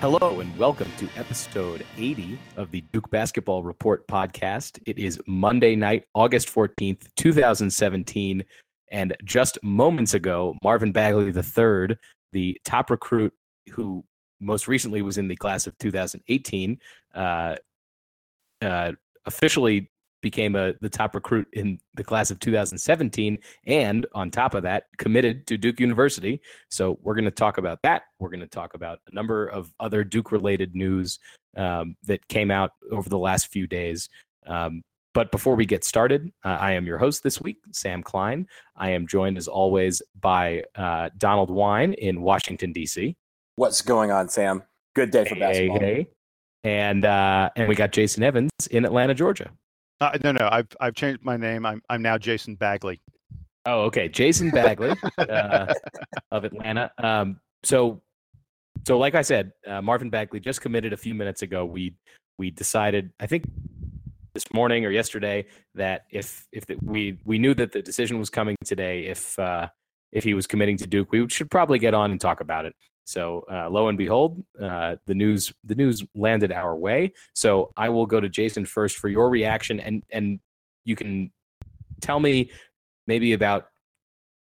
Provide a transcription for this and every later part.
Hello and welcome to episode 80 of the Duke Basketball Report podcast. It is Monday night, August 14th, 2017, and just moments ago, Marvin Bagley III, the top recruit who most recently was in the class of 2018, officially became the top recruit in the class of 2017, and on top of that, committed to Duke University. So we're going to talk about that. We're going to talk about a number of other Duke-related news that came out over the last few days. But before we get started, I am your host this week, Sam Klein. I am joined, as always, by Donald Wine in Washington, D.C. What's going on, Sam? Good day for basketball. Hey. And we got Jason Evans in Atlanta, Georgia. No, I've changed my name. I'm now Jason Bagley. Oh, okay, Jason Bagley of Atlanta. So like I said, Marvin Bagley just committed a few minutes ago. We decided, I think this morning or yesterday, that if we knew that the decision was coming today, if he was committing to Duke, we should probably get on and talk about it. So lo and behold, the news landed our way. So I will go to Jason first for your reaction, and you can tell me maybe about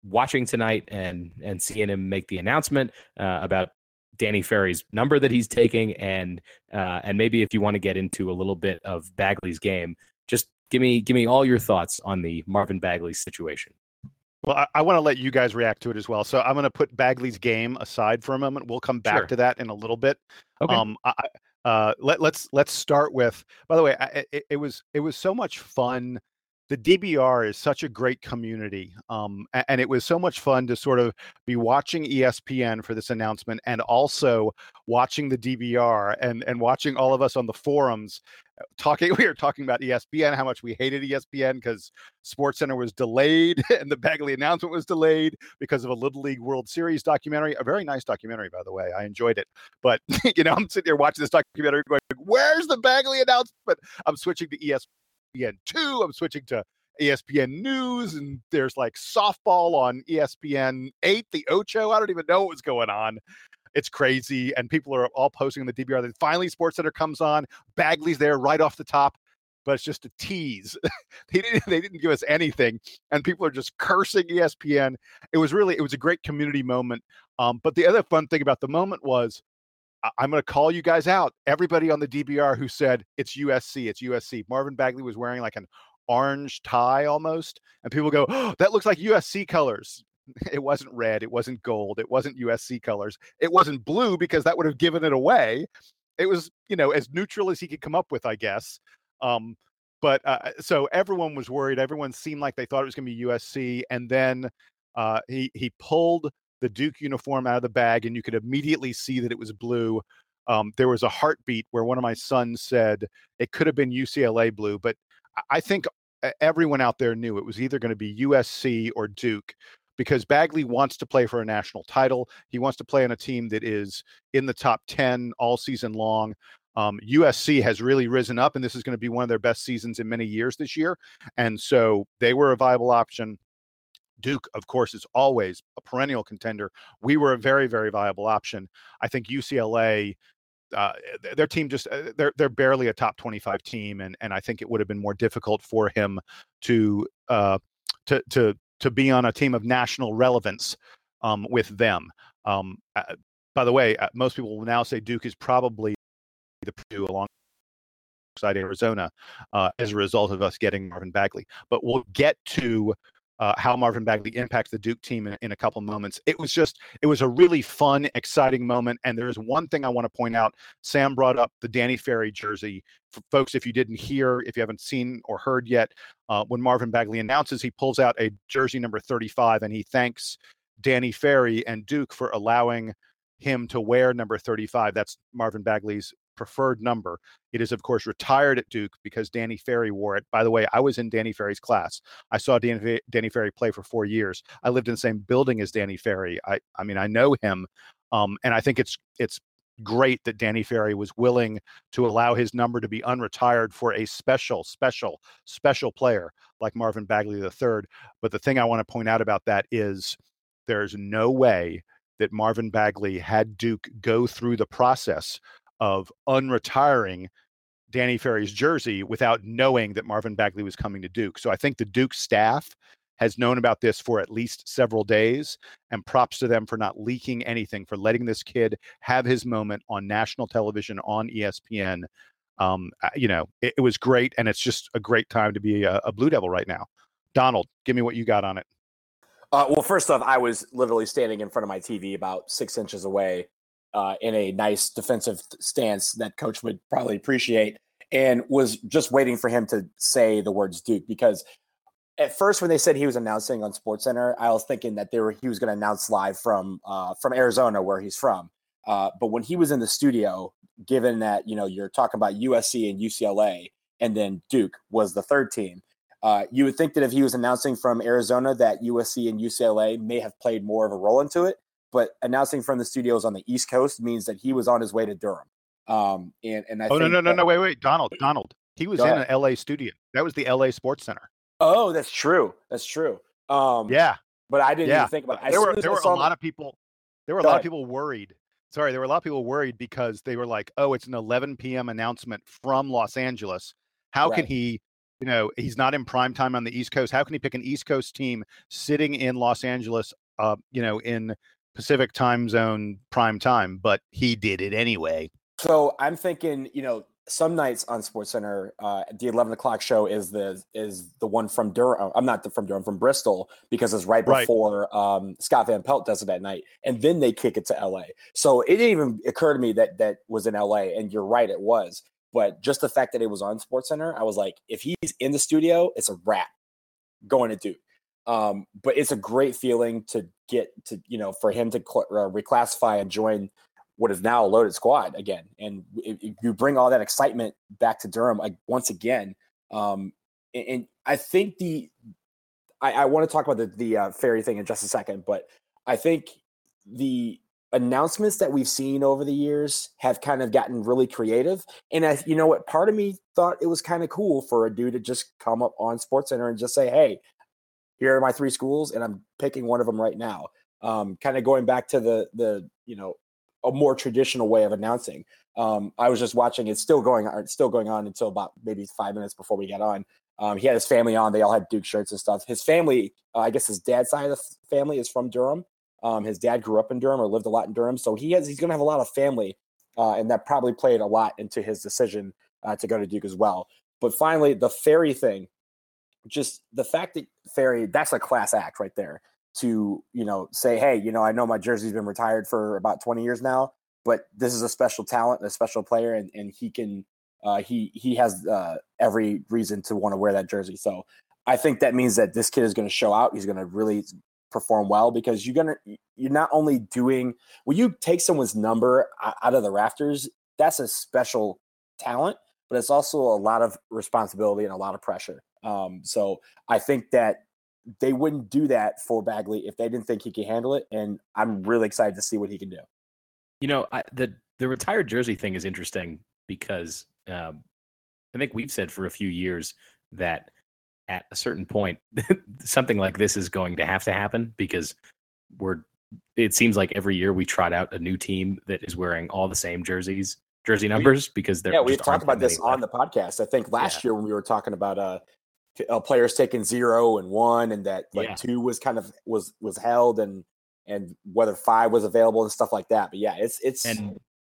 watching tonight and seeing him make the announcement about Danny Ferry's number that he's taking, and maybe if you want to get into a little bit of Bagley's game, just give me all your thoughts on the Marvin Bagley situation. Well, I want to let you guys react to it as well. So I'm going to put Bagley's game aside for a moment. We'll come back to that in a little bit. Okay. Let's start with. By the way, it was so much fun. The DBR is such a great community, and it was so much fun to sort of be watching ESPN for this announcement, and also watching the DBR and watching all of us on the forums talking. We were talking about ESPN, how much we hated ESPN because SportsCenter was delayed and the Bagley announcement was delayed because of a Little League World Series documentary. A very nice documentary, by the way. I enjoyed it, but I'm sitting here watching this documentary going, "Where's the Bagley announcement?" I'm switching to ESPN. ESPN2, I'm switching to ESPN News, and there's like softball on ESPN8, the Ocho. I don't even know what was going on. It's crazy, and people are all posting in the DBR. Then finally, SportsCenter comes on. Bagley's there right off the top, but it's just a tease. They didn't give us anything, and people are just cursing ESPN. It was a great community moment. But the other fun thing about the moment was I'm going to call you guys out. Everybody on the DBR who said it's USC, it's USC. Marvin Bagley was wearing like an orange tie almost. And people go, oh, that looks like USC colors. It wasn't red. It wasn't gold. It wasn't USC colors. It wasn't blue because that would have given it away. It was, you know, as neutral as he could come up with, I guess. So everyone was worried. Everyone seemed like they thought it was going to be USC. And then he pulled the Duke uniform out of the bag, and you could immediately see that it was blue. There was a heartbeat where one of my sons said it could have been UCLA blue, but I think everyone out there knew it was either going to be USC or Duke, because Bagley wants to play for a national title. He wants to play on a team that is in the top 10 all season long. USC has really risen up, and this is going to be one of their best seasons in many years this year. And so they were a viable option. Duke, of course, is always a perennial contender. We were a very, very viable option. I think UCLA, their team just, they're barely a top 25 team. And I think it would have been more difficult for him to be on a team of national relevance with them. By the way, most people will now say Duke is probably the Purdue alongside Arizona as a result of us getting Marvin Bagley. But we'll get to how Marvin Bagley impacts the Duke team in a couple moments. It was a really fun, exciting moment. And there is one thing I want to point out. Sam brought up the Danny Ferry jersey. For folks, if you didn't hear, if you haven't seen or heard yet, when Marvin Bagley announces, he pulls out a jersey number 35, and he thanks Danny Ferry and Duke for allowing him to wear number 35. That's Marvin Bagley's preferred number. It is, of course, retired at Duke because Danny Ferry wore it. By the way, I was in Danny Ferry's class. I saw Danny Ferry play for 4 years. I lived in the same building as Danny Ferry. I mean, I know him. And I think it's great that Danny Ferry was willing to allow his number to be unretired for a special, special, special player like Marvin Bagley III. But the thing I want to point out about that is there's no way that Marvin Bagley had Duke go through the process of unretiring Danny Ferry's jersey without knowing that Marvin Bagley was coming to Duke. So I think the Duke staff has known about this for at least several days, and props to them for not leaking anything, for letting this kid have his moment on national television on ESPN. It was great, and it's just a great time to be a Blue Devil right now. Donald, give me what you got on it. Well, first off, I was literally standing in front of my TV about 6 inches away in a nice defensive stance that coach would probably appreciate, and was just waiting for him to say the words Duke, because at first when they said he was announcing on SportsCenter, I was thinking that he was going to announce live from Arizona, where he's from. But when he was in the studio, given that, you know, you're talking about USC and UCLA, and then Duke was the third team, you would think that if he was announcing from Arizona that USC and UCLA may have played more of a role into it. But announcing from the studios on the East Coast means that he was on his way to Durham. Donald. He was in an LA studio. That was the LA Sports Center. Oh, that's true. Yeah. But I didn't even think about it. There were a lot of people worried because they were like, oh, it's an 11 p.m. announcement from Los Angeles. How can he? You know, he's not in prime time on the East Coast. How can he pick an East Coast team sitting in Los Angeles, in Pacific time zone prime time? But he did it anyway. So I'm thinking, some nights on SportsCenter, the 11 o'clock show is the one from Durham. I'm not from Durham, from Bristol, because it's right before Scott Van Pelt does it that night. And then they kick it to LA. So it didn't even occur to me that was in LA. And you're right, it was. But just the fact that it was on SportsCenter, I was like, if he's in the studio, it's a wrap going to Duke. But it's a great feeling to get to, for him to reclassify and join what is now a loaded squad again. And you bring all that excitement back to Durham once again. And I think I want to talk about the Ferry thing in just a second, but I think the announcements that we've seen over the years have kind of gotten really creative. And part of me thought it was kind of cool for a dude to just come up on SportsCenter and just say, hey, here are my three schools, and I'm picking one of them right now. Kind of going back to the a more traditional way of announcing. I was just watching; it's still going on until about maybe 5 minutes before we got on. He had his family on; they all had Duke shirts and stuff. His family, I guess his dad's side of the family, is from Durham. His dad grew up in Durham or lived a lot in Durham, so he's going to have a lot of family and that probably played a lot into his decision to go to Duke as well. But finally, the Ferry thing, just the fact that Ferry, that's a class act right there to, you know, say, hey, you know, I know my jersey's been retired for about 20 years now, but this is a special talent, a special player, and he can, he has every reason to want to wear that jersey. So I think that means that this kid is going to show out. He's going to really perform well because you're not only doing, when you take someone's number out of the rafters, that's a special talent, but it's also a lot of responsibility and a lot of pressure. So I think that they wouldn't do that for Bagley if they didn't think he could handle it. And I'm really excited to see what he can do. You know, the retired jersey thing is interesting because I think we've said for a few years that at a certain point, something like this is going to happen because it seems like every year we trot out a new team that is wearing all the same jerseys. Jersey numbers because they're we've talked about this on the podcast. I think last year when we were talking about players taking 0 and 1 and that 2 was kind of was held and whether 5 was available and stuff like that. But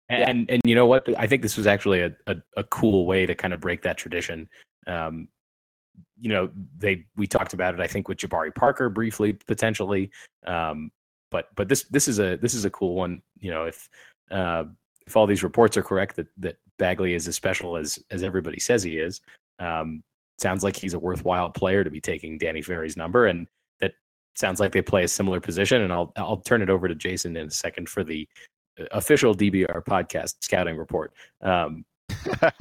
and you know what, I think this was actually a cool way to kind of break that tradition. You know, we talked about it I think with Jabari Parker briefly potentially, but this is a cool one. You know, if all these reports are correct that Bagley is as special as everybody says he is, sounds like he's a worthwhile player to be taking Danny Ferry's number. And that sounds like they play a similar position. And I'll turn it over to Jason in a second for the official DBR podcast scouting report.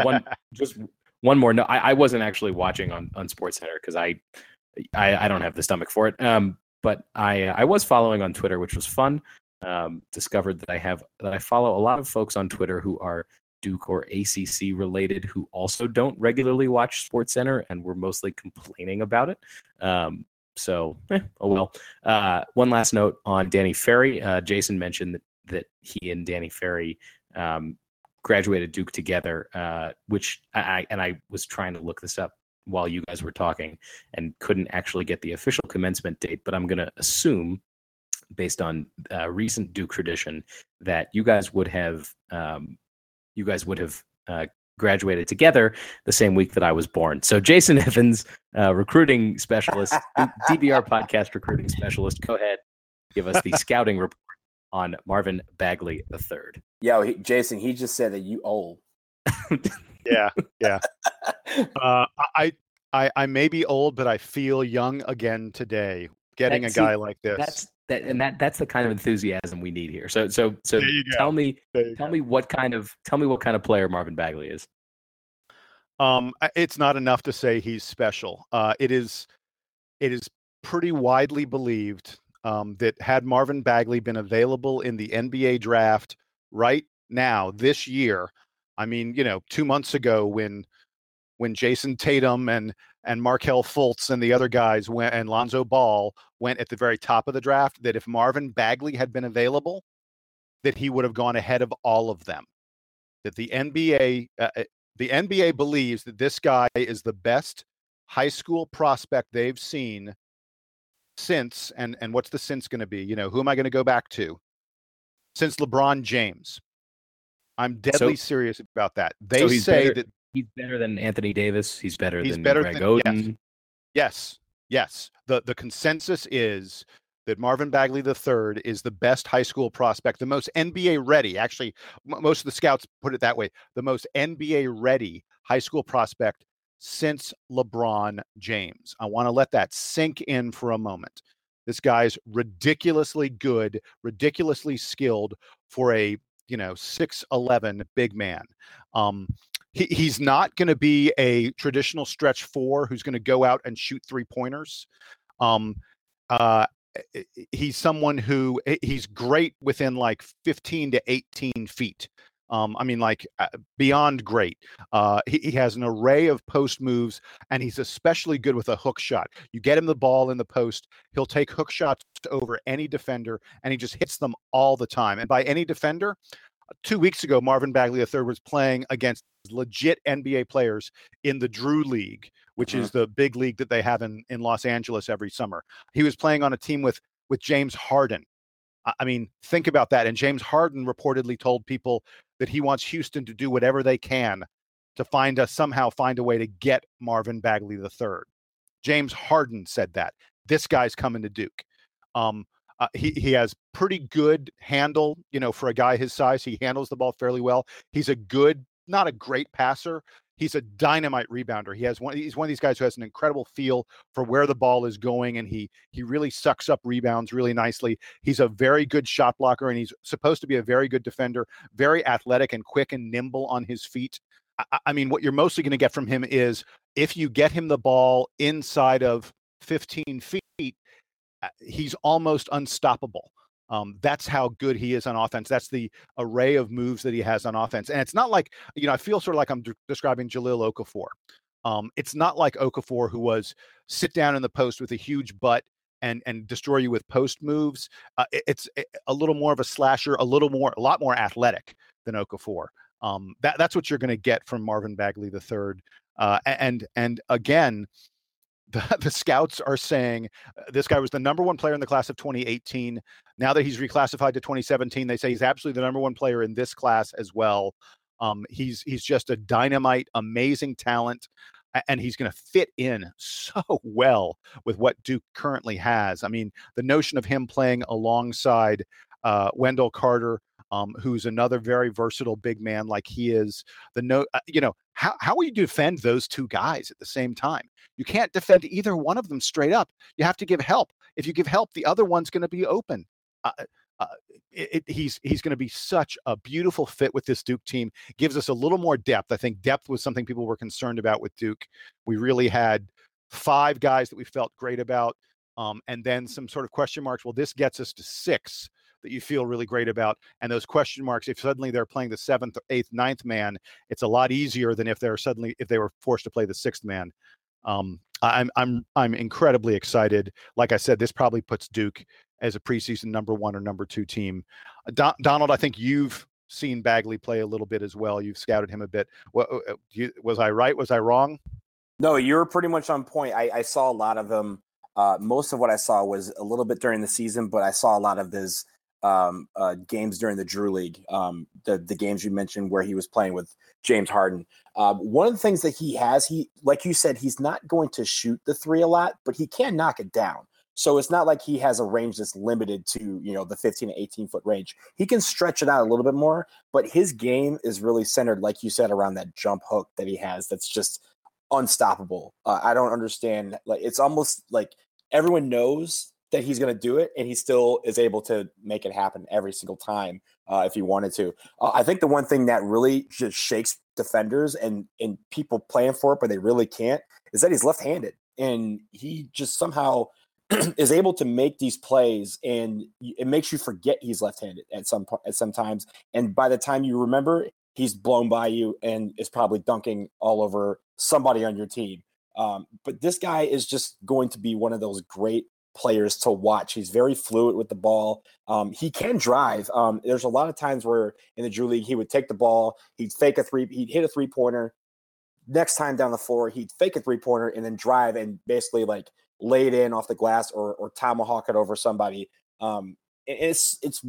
One more. No, I wasn't actually watching on SportsCenter because I don't have the stomach for it. But I was following on Twitter, which was fun. Discovered that I follow a lot of folks on Twitter who are Duke or ACC related who also don't regularly watch SportsCenter and were mostly complaining about it. One last note on Danny Ferry. Jason mentioned that he and Danny Ferry graduated Duke together, which I was trying to look this up while you guys were talking and couldn't actually get the official commencement date, but I'm going to assume based on recent Duke tradition that you guys would have graduated together the same week that I was born. So Jason Evans, recruiting specialist, DBR podcast recruiting specialist, go ahead, give us the scouting report on Marvin Bagley III. Yo, Jason, he just said that you old. Yeah. I may be old, but I feel young again today. Getting a guy like this. That's the kind of enthusiasm we need here. So tell me what kind of player Marvin Bagley is. It's not enough to say he's special. It is pretty widely believed that had Marvin Bagley been available in the NBA draft right now this year, I mean, you know, 2 months ago when Jayson Tatum and Markelle Fultz and the other guys went, and Lonzo Ball went at the very top of the draft, that if Marvin Bagley had been available, that he would have gone ahead of all of them. That the NBA believes that this guy is the best high school prospect they've seen since, and what's the since going to be? You know, who am I going to go back to? Since LeBron James. I'm deadly serious about that. They say better. That he's better than Anthony Davis. He's better than Greg Oden. Yes. The consensus is that Marvin Bagley III is the best high school prospect, the most NBA ready. Actually, most of the scouts put it that way. The most NBA ready high school prospect since LeBron James. I want to let that sink in for a moment. This guy's ridiculously good, ridiculously skilled for a 6'11" big man. He's not going to be a traditional stretch four who's going to go out and shoot three-pointers. He's someone who he's great within like 15 to 18 feet. Beyond great. He has an array of post moves, and he's especially good with a hook shot. You get him the ball in the post, he'll take hook shots over any defender, and he just hits them all the time. And by any defender, 2 weeks ago, Marvin Bagley III was playing against legit NBA players in the Drew League, which is the big league that they have in Los Angeles every summer. He was playing on a team with James Harden, I mean, think about that. And James Harden reportedly told people that he wants Houston to do whatever they can to somehow find a way to get Marvin Bagley III. James Harden said that. This guy's coming to Duke. He has pretty good handle, for a guy his size. He handles the ball fairly well. He's a good, not a great passer. He's a dynamite rebounder. He's one of these guys who has an incredible feel for where the ball is going, and he really sucks up rebounds really nicely. He's a very good shot blocker, and he's supposed to be a very good defender, very athletic and quick and nimble on his feet. I mean, what you're mostly going to get from him is if you get him the ball inside of 15 feet, he's almost unstoppable. That's how good he is on offense. That's the array of moves that he has on offense. And it's not like, I feel sort of like I'm describing Jalil Okafor. It's not like Okafor, who was sit down in the post with a huge butt and destroy you with post moves. It's a little more of a slasher, a lot more athletic than Okafor. That's what you're going to get from Marvin Bagley III. And again, the scouts are saying this guy was the number one player in the class of 2018. Now that he's reclassified to 2017, they say he's absolutely the number one player in this class as well. He's just a dynamite, amazing talent, and he's going to fit in so well with what Duke currently has. I mean, the notion of him playing alongside Wendell Carter, who's another very versatile big man like he is. How will you defend those two guys at the same time? You can't defend either one of them straight up. You have to give help. If you give help, the other one's going to be open. He's going to be such a beautiful fit with this Duke team. Gives us a little more depth. I think depth was something people were concerned about with Duke. We really had five guys that we felt great about, and then some sort of question marks. Well, this gets us to six that you feel really great about. And those question marks, if suddenly they're playing the seventh, eighth, ninth man, it's a lot easier than if they were forced to play the sixth man. I'm incredibly excited. Like I said, this probably puts Duke as a preseason number one or number two team. Donald, I think you've seen Bagley play a little bit as well. You've scouted him a bit. Was I right? Was I wrong? No, you're pretty much on point. I saw a lot of them. Most of what I saw was a little bit during the season, but I saw a lot of his games during the Drew League, the games you mentioned where he was playing with James Harden. One of the things that he, like you said, he's not going to shoot the three a lot, but he can knock it down. So it's not like he has a range that's limited to, the 15 to 18 foot range. He can stretch it out a little bit more, but his game is really centered, like you said, around that jump hook that he has. That's just unstoppable. I don't understand. Like, it's almost like everyone knows that he's going to do it, and he still is able to make it happen every single time if he wanted to. I think the one thing that really just shakes defenders and people playing for it, but they really can't, is that he's left-handed. And he just somehow is able to make these plays, and it makes you forget he's left-handed at some times. And by the time you remember, he's blown by you and is probably dunking all over somebody on your team. But this guy is just going to be one of those great players to watch. He's very fluid with the ball. He can drive. There's a lot of times where in the Drew League, he would take the ball, he'd fake a three, he'd hit a three-pointer. Next time down the floor, he'd fake a three-pointer and then drive and basically like lay it in off the glass or tomahawk it over somebody. It's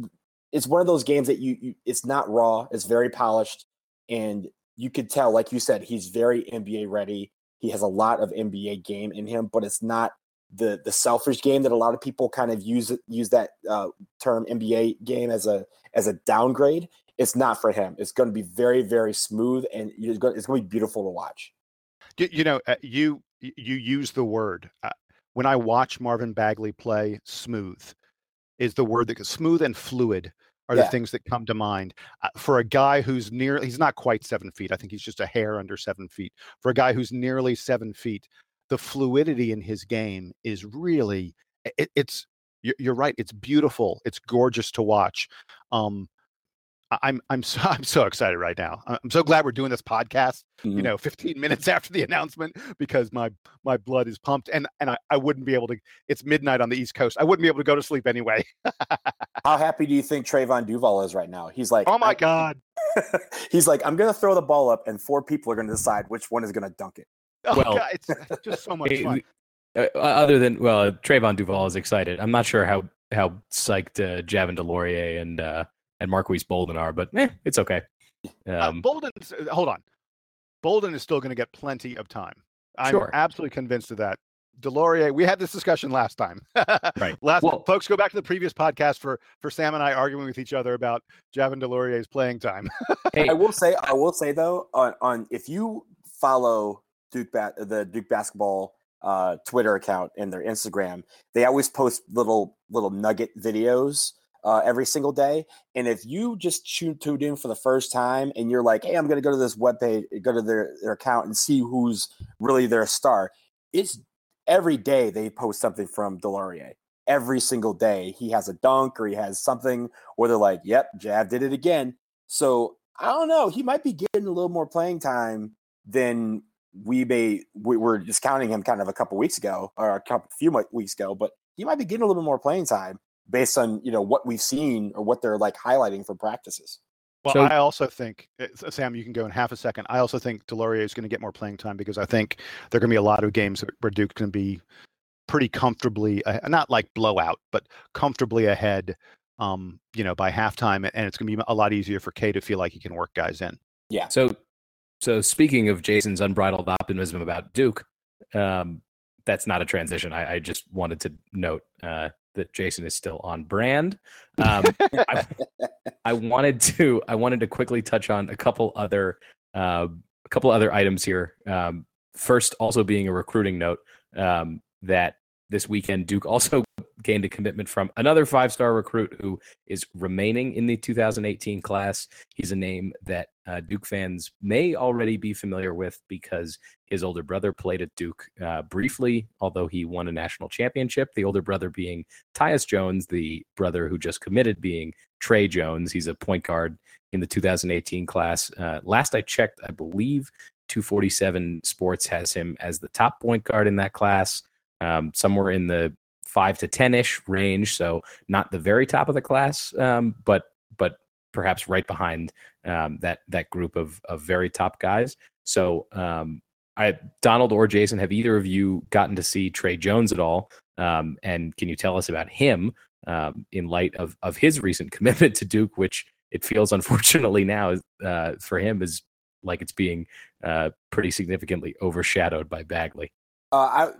one of those games that you it's not raw. It's very polished, and you could tell, like you said, he's very NBA ready. He has a lot of NBA game in him, but it's not the selfish game that a lot of people kind of use that term NBA game as a downgrade. It's not for him. It's going to be very, very smooth, and it's going to be beautiful to watch. You use the word. When I watch Marvin Bagley play, smooth is the word. That smooth and fluid are the things that come to mind for a guy who's he's not quite 7 feet. I think he's just a hair under 7 feet. For a guy who's nearly 7 feet, the fluidity in his game is really, you're right. It's beautiful. It's gorgeous to watch. I'm so excited right now. I'm so glad we're doing this podcast, 15 minutes after the announcement, because my blood is pumped and I wouldn't be able to, it's midnight on the East Coast. I wouldn't be able to go to sleep anyway. How happy do you think Trevon Duval is right now? He's like, oh my God. He's like, I'm going to throw the ball up and four people are going to decide which one is going to dunk it. Oh, well, God, it's just so much fun. Other than Trevon Duval is excited. I'm not sure how how psyched Javin DeLaurier and Marquise Bolden are, but it's okay. Bolden is still going to get plenty of time. I'm absolutely convinced of that. DeLaurier, we had this discussion last time. Right. Folks, go back to the previous podcast for Sam and I arguing with each other about Javin DeLaurier's playing time. Hey, I will say though, on if you follow the Duke basketball Twitter account and their Instagram, they always post little nugget videos every single day. And if you just tuned in for the first time and you're like, hey, I'm going to go to this webpage, go to their account and see who's really their star. It's every day they post something from DeLaurier. Every single day he has a dunk or he has something where they're like, yep, Jav did it again. So I don't know. He might be getting a little more playing time than we were discounting him kind of a couple weeks ago or a few weeks ago, but he might be getting a little bit more playing time based on, what we've seen or what they're like highlighting for practices. Well, I also think, Sam, you can go in half a second. I also think DeLaurier is going to get more playing time because I think there are going to be a lot of games where Duke's going to be pretty comfortably, not like blowout, but comfortably ahead, by halftime. And it's going to be a lot easier for K to feel like he can work guys in. Yeah. So speaking of Jason's unbridled optimism about Duke, that's not a transition. I just wanted to note that Jason is still on brand. I wanted to quickly touch on a couple other items here. First, also being a recruiting note, that this weekend Duke also gained a commitment from another five-star recruit who is remaining in the 2018 class. He's a name that Duke fans may already be familiar with because his older brother played at Duke briefly, although he won a national championship, the older brother being Tyus Jones, the brother who just committed being Tre Jones. He's a point guard in the 2018 class. Last I checked, I believe 247 Sports has him as the top point guard in that class, somewhere in the 5 to 10-ish range, so not the very top of the class, but perhaps right behind that group of very top guys. So Donald or Jason, have either of you gotten to see Tre Jones at all? And can you tell us about him in light of his recent commitment to Duke, which it feels unfortunately now for him is like it's being pretty significantly overshadowed by Bagley?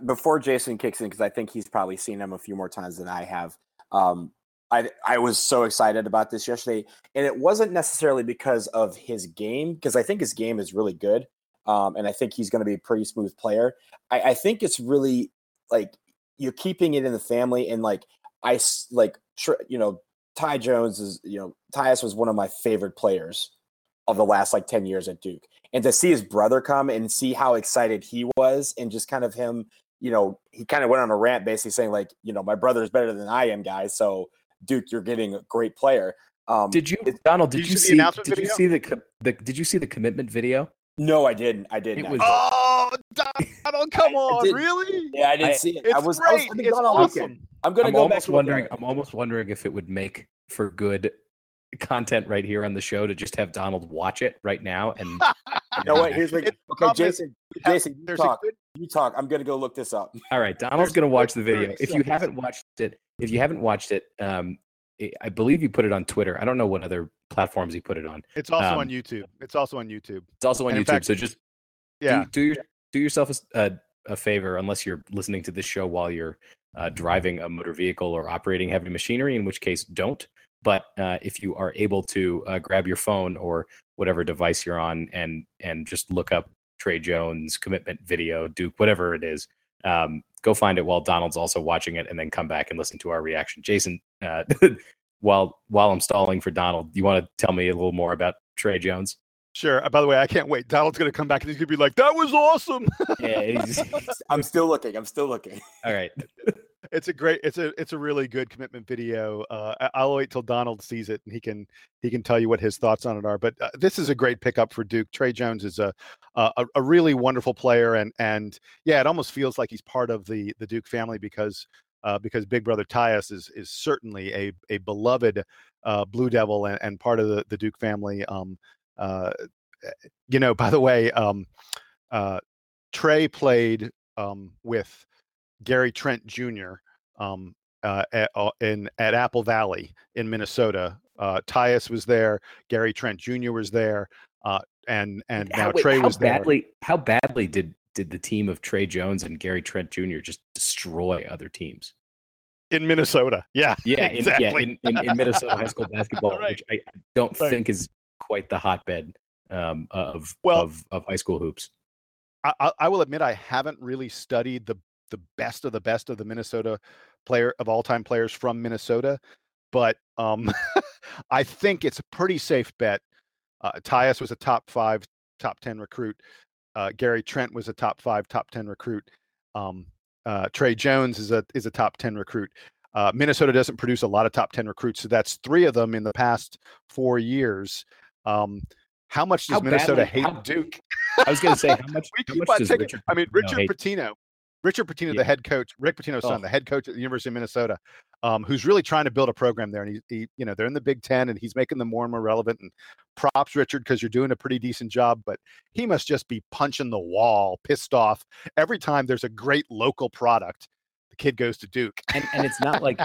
Before Jason kicks in, because I think he's probably seen him a few more times than I have, I was so excited about this yesterday. And it wasn't necessarily because of his game, because I think his game is really good. And I think he's going to be a pretty smooth player. I think it's really, like, you're keeping it in the family. And, like, Ty Jones is, Tyus was one of my favorite players of the last, 10 years at Duke. And to see his brother come and see how excited he was and just kind of him, he kind of went on a rant basically saying my brother's better than I am, guys. So Duke, you're getting a great player. Did you see the commitment video? No, I didn't. Donald, come on, really? Yeah, I didn't see it. I was awesome. I'm almost wondering if it would make for good content right here on the show to just have Donald watch it right now. And Jason, you talk. I'm gonna go look this up. All right, Donald's gonna watch the video. If you haven't watched it, I believe you put it on Twitter. I don't know what other platforms he put it on. It's also on YouTube. It's also on YouTube. Fact, so just do yourself a favor, unless you're listening to this show while you're driving a motor vehicle or operating heavy machinery, in which case don't. But if you are able to grab your phone or whatever device you're on and just look up Tre Jones commitment video, Duke, whatever it is, go find it while Donald's also watching it and then come back and listen to our reaction. Jason, while I'm stalling for Donald, you want to tell me a little more about Tre Jones? Sure. By the way, I can't wait. Donald's going to come back and he's going to be like, that was awesome. Yeah, I'm still looking. All right. It's a really good commitment video. I'll wait till Donald sees it and he can tell you what his thoughts on it are. But this is a great pickup for Duke. Tre Jones is a really wonderful player, and it almost feels like he's part of the Duke family because Big Brother Tyus is certainly a beloved Blue Devil and part of the Duke family. By the way, Tre played with Gary Trent Jr. at Apple Valley in Minnesota. Tyus was there. Gary Trent Jr. was there. And now Tre was there. How badly did the team of Tre Jones and Gary Trent Jr. just destroy other teams? In Minnesota. Yeah, exactly. In Minnesota high school basketball, right. Which I don't think is quite the hotbed of high school hoops. I will admit I haven't really studied the best of the best of the Minnesota player of all-time players from Minnesota, but I think it's a pretty safe bet. Tyus was a top 5, top 10 recruit. Gary Trent was a top 5, top 10 recruit. Tre Jones is a top 10 recruit. Minnesota doesn't produce a lot of top 10 recruits, so that's 3 of them in the past 4 years. How much does Minnesota hate Duke? I was going to say, Richard Pitino. Richard Pitino, the head coach, Rick Pitino's son, the head coach at the University of Minnesota, who's really trying to build a program there. And he they're in the Big Ten, and he's making them more and more relevant. And props, Richard, because you're doing a pretty decent job. But he must just be punching the wall, pissed off every time there's a great local product. The kid goes to Duke, and it's not like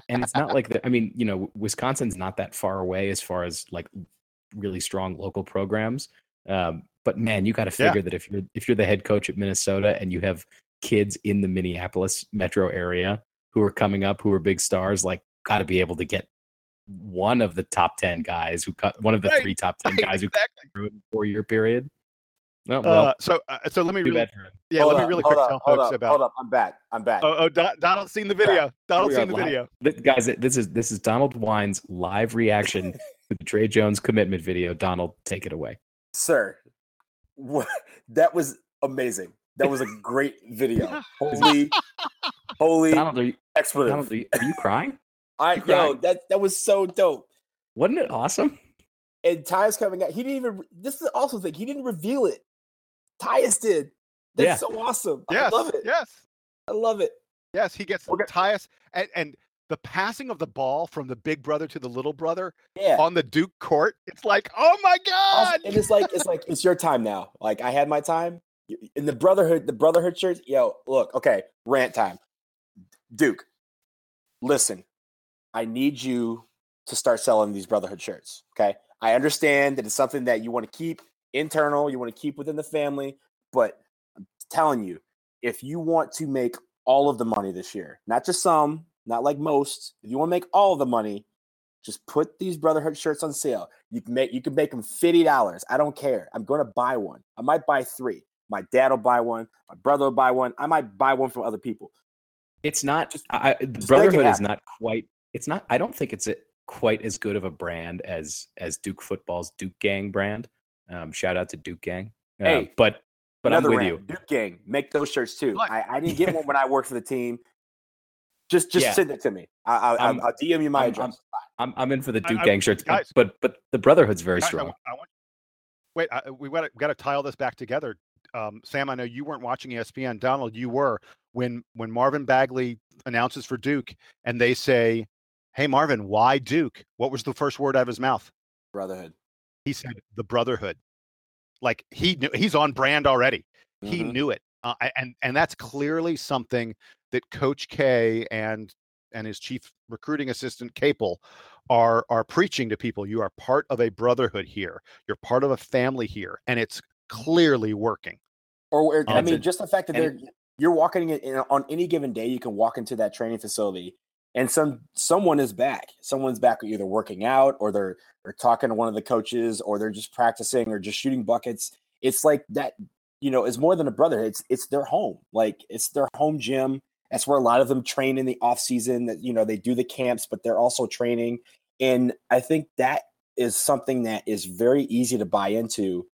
Wisconsin's not that far away as far as like really strong local programs. But man, you got to figure that if you're the head coach at Minnesota and you have kids in the Minneapolis metro area who are coming up, who are big stars, like got to be able to get one of the top 10 guys who cut one of the 3 top 10 guys who in a 4-year period. Oh, well, so let me hold up. I'm back. Oh, Donald's seen the video. Guys, this is Donald Wine's live reaction to the Tre Jones commitment video. Donald, take it away. Sir, that was amazing. That was a great video. Holy Donald, expletive. Donald, are you crying? I know. That was so dope. Wasn't it awesome? And Tyus coming out. He didn't even – this is also the thing. He didn't reveal it. Tyus did. That's so awesome. Yes, I love it. Yes. I love it. Yes, he gets Tyus. And the passing of the ball from the big brother to the little brother on the Duke court, it's like, oh, my God. And it's like it's your time now. Like, I had my time. In the Brotherhood shirts, yo, look, okay, rant time. Duke, listen, I need you to start selling these Brotherhood shirts, okay? I understand that it's something that you want to keep internal, you want to keep within the family, but I'm telling you, if you want to make all of the money this year, not just some, not like most, if you want to make all the money, just put these Brotherhood shirts on sale. You can make them $50. I don't care. I'm going to buy one. I might buy 3. My dad will buy one. My brother will buy one. I might buy one from other people. It's not just Brotherhood is not quite. It's not. I don't think it's quite as good of a brand as Duke football's Duke Gang brand. Shout out to Duke Gang. Hey, but I'm with you. Duke Gang, make those shirts too. I didn't get one when I worked for the team. Just send it to me. I'll DM you my address. I'm in for the Duke Gang shirts, guys, but the Brotherhood's very strong. We got to tie all this back together. Sam, I know you weren't watching ESPN. Donald, you were when Marvin Bagley announces for Duke and they say, "Hey, Marvin, why Duke?" What was the first word out of his mouth? Brotherhood. He said the Brotherhood. Like he knew he's on brand already. Mm-hmm. He knew it, and that's clearly something that Coach K and his chief recruiting assistant Capel are preaching to people. You are part of a brotherhood here. You're part of a family here, and it's clearly working. Or I mean, just the fact that you're walking in on any given day, you can walk into that training facility and someone is back. Someone's back either working out or they're talking to one of the coaches or they're just practicing or just shooting buckets. It's like that, it's more than a brotherhood. It's their home. Like it's their home gym. That's where a lot of them train in the off season that, they do the camps, but they're also training. And I think that is something that is very easy to buy into.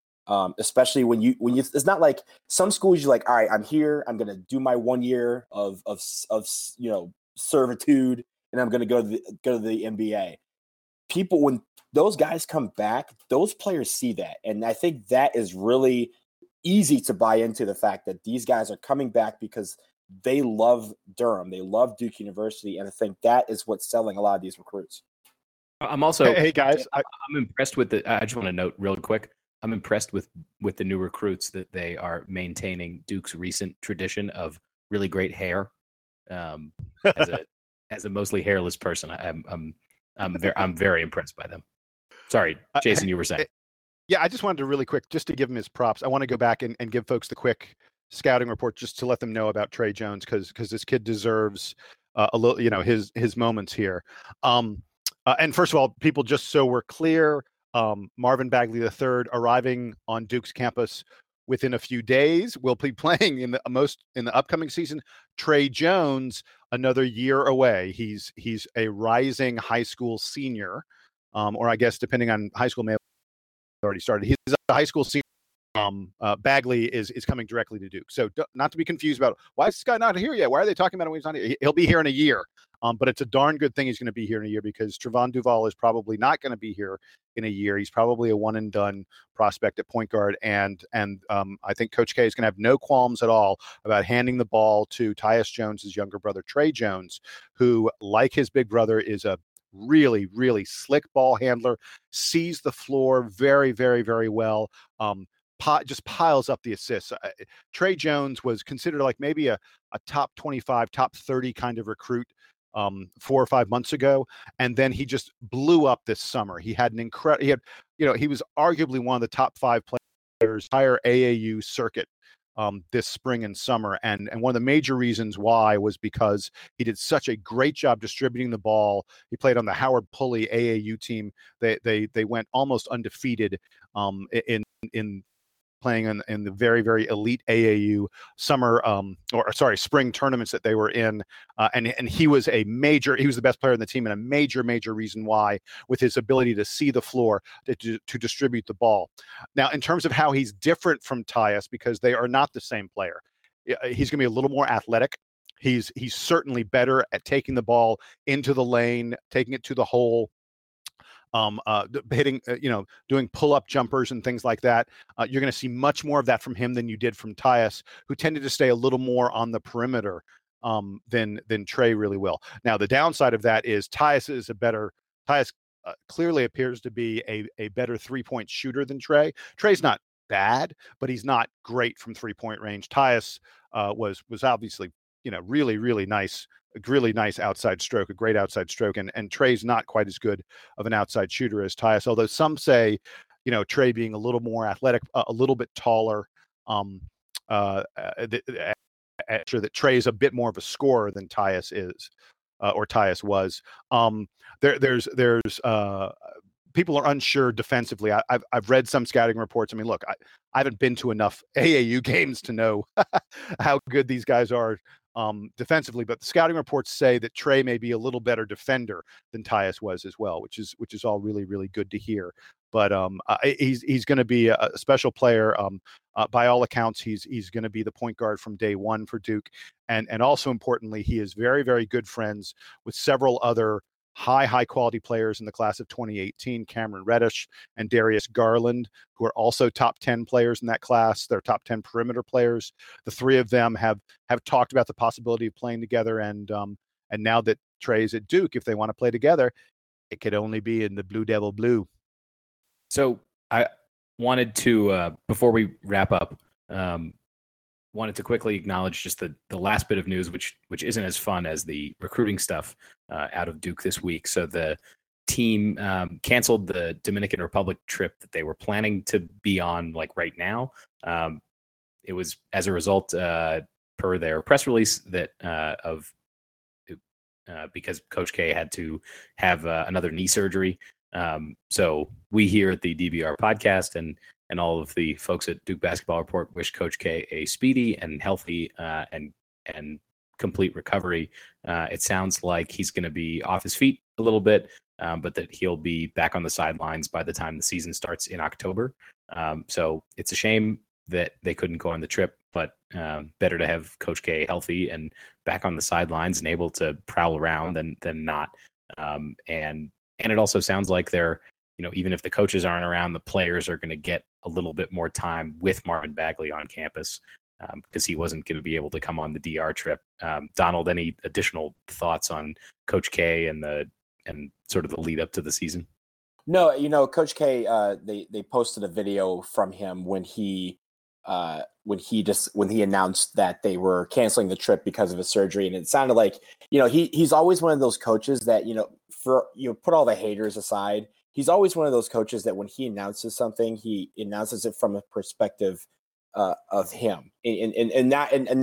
Especially when you, it's not like some schools you're like, all right, I'm here, I'm going to do my 1 year of servitude. And I'm going to go to the NBA. People, when those guys come back, those players see that. And I think that is really easy to buy into the fact that these guys are coming back because they love Durham. They love Duke University. And I think that is what's selling a lot of these recruits. I'm also, hey guys, I'm impressed with I just want to note real quick. I'm impressed with the new recruits that they are maintaining Duke's recent tradition of really great hair as a mostly hairless person, I'm very impressed by them. Sorry, Jason, you were saying. Yeah, I just wanted to really quick, just to give him his props. I want to go back and give folks the quick scouting report just to let them know about Tre Jones, because this kid deserves a little, you know, his moments here. And first of all, people, just so we're clear, Marvin Bagley III arriving on Duke's campus within a few days, will be playing in the upcoming season. Tre Jones, another year away. He's a rising high school senior, or I guess depending on high school, may have already started. He's a high school senior. Bagley is coming directly to Duke. So not to be confused about, why is this guy not here yet? Why are they talking about him when he's not here? He'll be here in a year. But it's a darn good thing he's going to be here in a year, because Trevon Duval is probably not going to be here in a year. He's probably a one and done prospect at point guard. And I think Coach K is going to have no qualms at all about handing the ball to Tyus Jones, his younger brother, Tre Jones, who, like his big brother, is a really, really slick ball handler, sees the floor very, very, very well. Just piles up the assists. Tre Jones was considered like maybe a top 25, top 30 kind of recruit 4 or 5 months ago, and then he just blew up this summer. He had an incredible. He had, you know, he was arguably one of the top 5 players entire AAU circuit this spring and summer, and one of the major reasons why was because he did such a great job distributing the ball. He played on the Howard Pulley AAU team. They went almost undefeated in playing in the very, very elite AAU spring tournaments that they were in. And he was the best player on the team, and a major, major reason why, with his ability to see the floor, to distribute the ball. Now, in terms of how he's different from Tyus, because they are not the same player, he's going to be a little more athletic. He's certainly better at taking the ball into the lane, taking it to the hole, hitting, doing pull-up jumpers and things like that. You're going to see much more of that from him than you did from Tyus, who tended to stay a little more on the perimeter than Tre really will. Now, the downside of that is Tyus clearly appears to be a better three-point shooter than Tre. Tre's not bad, but he's not great from three-point range. Tyus was obviously, really, really nice. A really nice outside stroke, a great outside stroke, and Tre's not quite as good of an outside shooter as Tyus, although some say, Tre being a little more athletic, a little bit taller, sure that Tre's a bit more of a scorer than Tyus is, or Tyus was. There's people are unsure defensively. I've read some scouting reports. I mean, look, I haven't been to enough AAU games to know how good these guys are defensively, but the scouting reports say that Tre may be a little better defender than Tyus was as well, which is all really, really good to hear. But he's going to be a special player. By all accounts, he's going to be the point guard from day one for Duke, and also importantly, he is very, very good friends with several other high quality players in the class of 2018, Cameron Reddish and Darius Garland, who are also top 10 players in that class. They're top 10 perimeter players. The three of them have talked about the possibility of playing together, and now that Tre's at Duke, if they want to play together, it could only be in the Blue Devil blue. So I wanted to, before we wrap up, wanted to quickly acknowledge just the last bit of news, which isn't as fun as the recruiting stuff out of Duke this week. So the team canceled the Dominican Republic trip that they were planning to be on, like, right now. It was as a result, per their press release, that because Coach K had to have another knee surgery. So we here at the DBR podcast and all of the folks at Duke Basketball Report wish Coach K a speedy and healthy and complete recovery. It sounds like he's going to be off his feet a little bit, but that he'll be back on the sidelines by the time the season starts in October. So it's a shame that they couldn't go on the trip, but better to have Coach K healthy and back on the sidelines and able to prowl around than not. And it also sounds like they're, even if the coaches aren't around, the players are going to get a little bit more time with Marvin Bagley on campus, because he wasn't going to be able to come on the DR trip. Donald, any additional thoughts on Coach K and sort of the lead up to the season? No, Coach K, they posted a video from him when he when he announced that they were canceling the trip because of his surgery. And it sounded like, you know, he's always one of those coaches that, you know, for, you know, put all the haters aside, he's always one of those coaches that when he announces something, he announces it from a perspective of him, and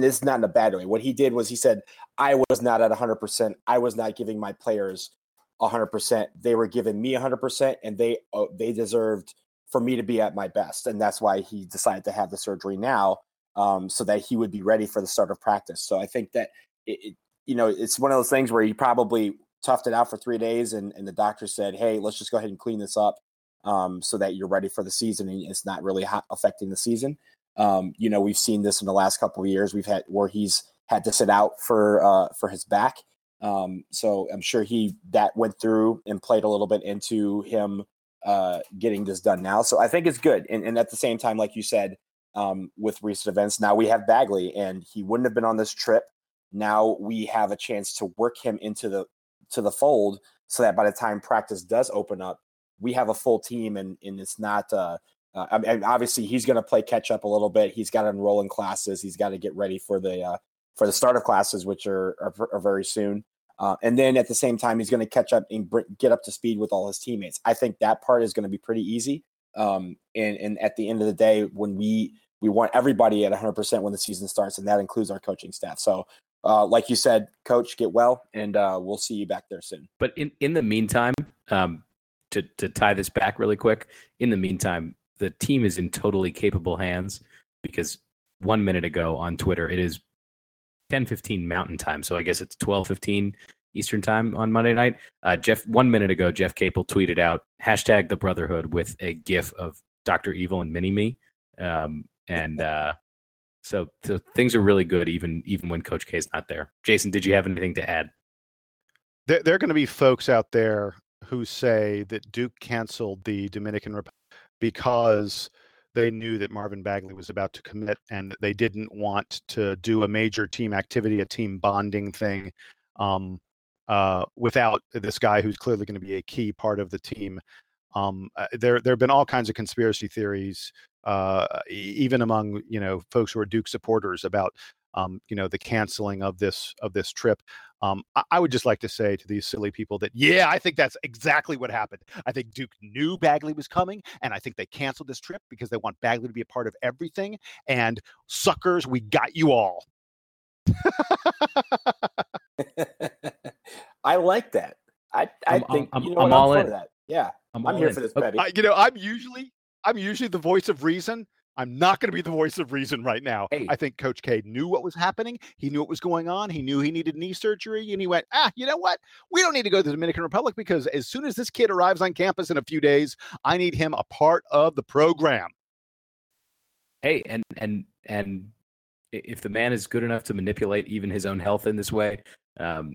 this is not in a bad way. What he did was he said, I was not at 100%. I was not giving my players 100%. They were giving me 100%, and they deserved for me to be at my best. And that's why he decided to have the surgery now, so that he would be ready for the start of practice. So I think that it's one of those things where he probably toughed it out for 3 days, and the doctor said, hey, let's just go ahead and clean this up, so that you're ready for the season, and it's not really affecting the season. You know, we've seen this in the last couple of years. We've had where he's had to sit out for his back. So I'm sure that went through and played a little bit into him getting this done now. So I think it's good. And at the same time, like you said, with recent events, now we have Bagley, and he wouldn't have been on this trip. Now we have a chance to work him into the fold, so that by the time practice does open up, we have a full team, and it's not and obviously he's going to play catch up a little bit. He's got to enroll in classes. He's got to get ready for the start of classes, which are very soon. And then at the same time, he's going to catch up and get up to speed with all his teammates. I think that part is going to be pretty easy. And at the end of the day, when we want everybody at 100% when the season starts, and that includes our coaching staff. So, like you said, Coach, get well, and we'll see you back there soon. But in the meantime, to tie this back really quick, in the meantime, the team is in totally capable hands, because 1 minute ago on Twitter, it is 10:15 Mountain Time, so I guess it's 12:15 Eastern Time on Monday night. Jeff, 1 minute ago, Jeff Capel tweeted out hashtag the Brotherhood with a GIF of Dr. Evil and Mini Me, so things are really good even when Coach K is not there. Jason, did you have anything to add? There are going to be folks out there who say that Duke canceled the Dominican Republic because they knew that Marvin Bagley was about to commit, and they didn't want to do a major team activity, a team bonding thing, without this guy who's clearly going to be a key part of the team. There have been all kinds of conspiracy theories, even among, you know, folks who are Duke supporters about the canceling of this trip. I would just like to say to these silly people that, yeah, I think that's exactly what happened. I think Duke knew Bagley was coming, and I think they canceled this trip because they want Bagley to be a part of everything. And suckers, we got you all. I like that. I think I'm all in for that. Yeah, I'm here for this, Betty. I'm usually the voice of reason. I'm not going to be the voice of reason right now. Hey. I think Coach K knew what was happening. He knew what was going on. He knew he needed knee surgery, and he went, you know what? We don't need to go to the Dominican Republic, because as soon as this kid arrives on campus in a few days, I need him a part of the program. Hey, and if the man is good enough to manipulate even his own health in this way,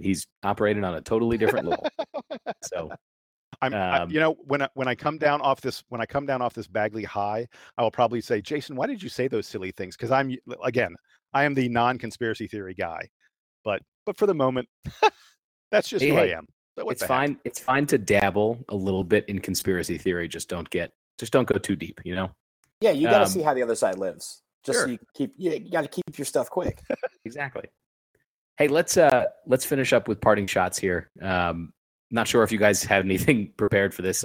he's operating on a totally different level. So. When I come down off this Bagley high, I will probably say, Jason, why did you say those silly things? Because I am the non-conspiracy theory guy, but for the moment, that's just who I am. So it's fine. Heck? It's fine to dabble a little bit in conspiracy theory. Just don't go too deep, you know. Yeah, you got to see how the other side lives. Just sure. So you got to keep your stuff quick. Exactly. Hey, let's finish up with parting shots here. Not sure if you guys have anything prepared for this.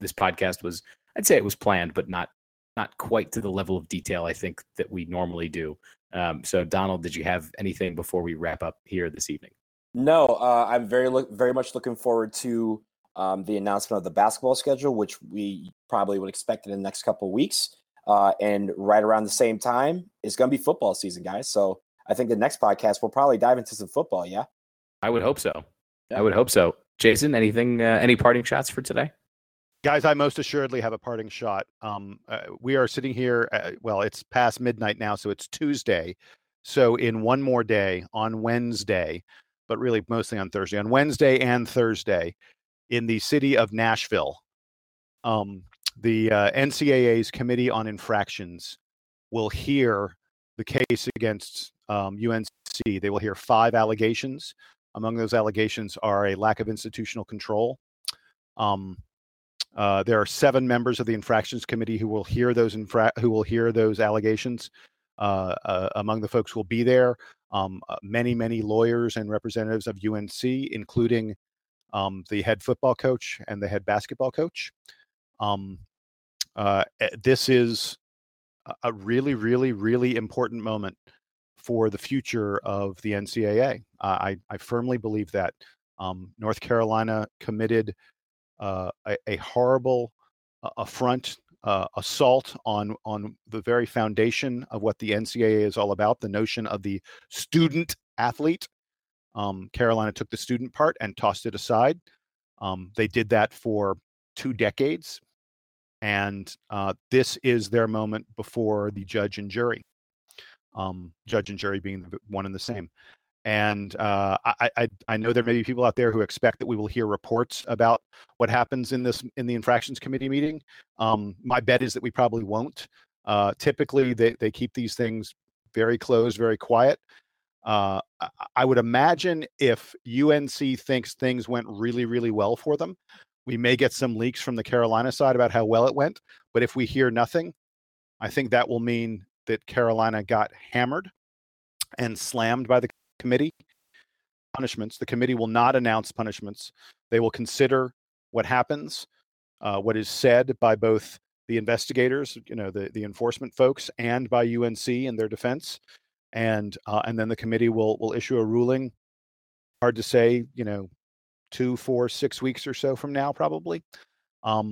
This podcast was, I'd say it was planned, but not quite to the level of detail I think that we normally do. So Donald, did you have anything before we wrap up here this evening? No, I'm very much looking forward to the announcement of the basketball schedule, which we probably would expect in the next couple of weeks. And right around the same time, it's going to be football season, guys. So I think the next podcast, we'll probably dive into some football. Yeah. I would hope so. Yeah. I would hope so. Jason, anything, any parting shots for today? Guys, I most assuredly have a parting shot. We are sitting here, it's past midnight now, so it's Tuesday. So in one more day, on Wednesday, but really mostly on Thursday, on Wednesday and Thursday, in the city of Nashville, the NCAA's Committee on Infractions will hear the case against UNC. They will hear 5 allegations. Among those allegations are a lack of institutional control, There are 7 members of the infractions committee who will hear those allegations. Among the folks who will be there, many lawyers and representatives of UNC, including the head football coach and the head basketball coach. This is a really important moment for the future of the NCAA. I firmly believe that. North Carolina committed a horrible affront, assault on the very foundation of what the NCAA is all about, the notion of the student athlete. Carolina took the student part and tossed it aside. They did that for 2 decades. And this is their moment before the judge and jury. Judge and jury being one and the same. And I know there may be people out there who expect that we will hear reports about what happens in the infractions committee meeting. My bet is that we probably won't. Typically, they keep these things very close, very quiet. I would imagine if UNC thinks things went really well for them, we may get some leaks from the Carolina side about how well it went. But if we hear nothing, I think that will mean that Carolina got hammered and slammed by the committee. Punishments. The committee will not announce punishments. They will consider what happens, what is said by both the investigators, the enforcement folks, and by UNC and their defense. And then the committee will issue a ruling. Hard to say, 2, 4, 6 weeks or so from now, probably. I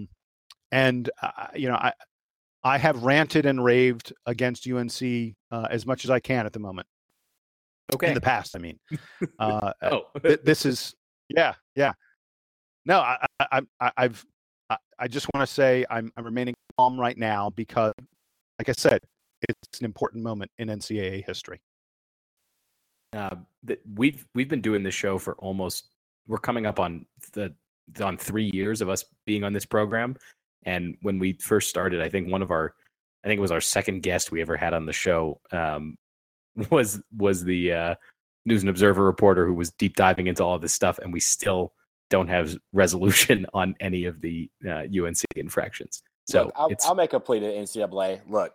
have ranted and raved against UNC as much as I can at the moment. Okay. In the past, I mean. This is, yeah. No, I just want to say I'm remaining calm right now because, like I said, it's an important moment in NCAA history. We've been doing this show for we're coming up on 3 years of us being on this program, and when we first started, I think I think it was our second guest we ever had on the show. Was the News and Observer reporter who was deep diving into all of this stuff, and we still don't have resolution on any of the UNC infractions. So look, I'll make a plea to NCAA. Look,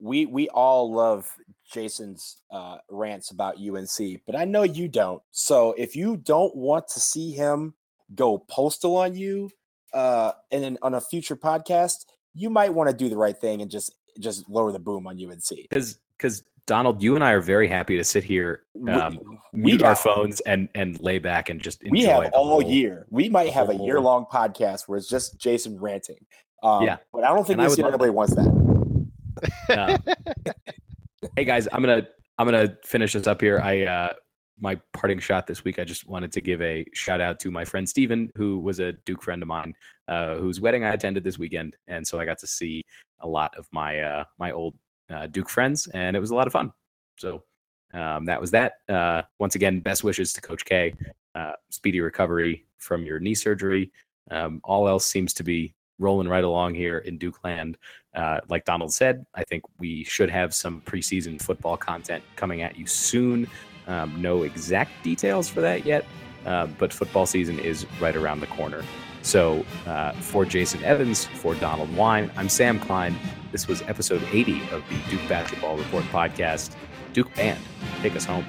we all love Jason's rants about UNC, but I know you don't. So if you don't want to see him go postal on you on a future podcast, you might want to do the right thing and just lower the boom on UNC. Because Donald, you and I are very happy to sit here, mute our phones, and lay back and just enjoy. We have all year. We might have a year-long podcast where it's just Jason ranting. But I don't think anybody wants that. Hey guys, I'm gonna finish this up here. My parting shot this week, I just wanted to give a shout out to my friend Steven, who was a Duke friend of mine, whose wedding I attended this weekend, and so I got to see a lot of my my old Duke friends, and it was a lot of fun. So that was that. Once again, best wishes to Coach K. Speedy recovery from your knee surgery. All else seems to be rolling right along here in Duke land. Like Donald said, I think we should have some preseason football content coming at you soon. No exact details for that yet, but football season is right around the corner. So for Jason Evans, for Donald Wine, I'm Sam Klein. This was episode 80 of the Duke Basketball Report podcast. Duke Band, take us home.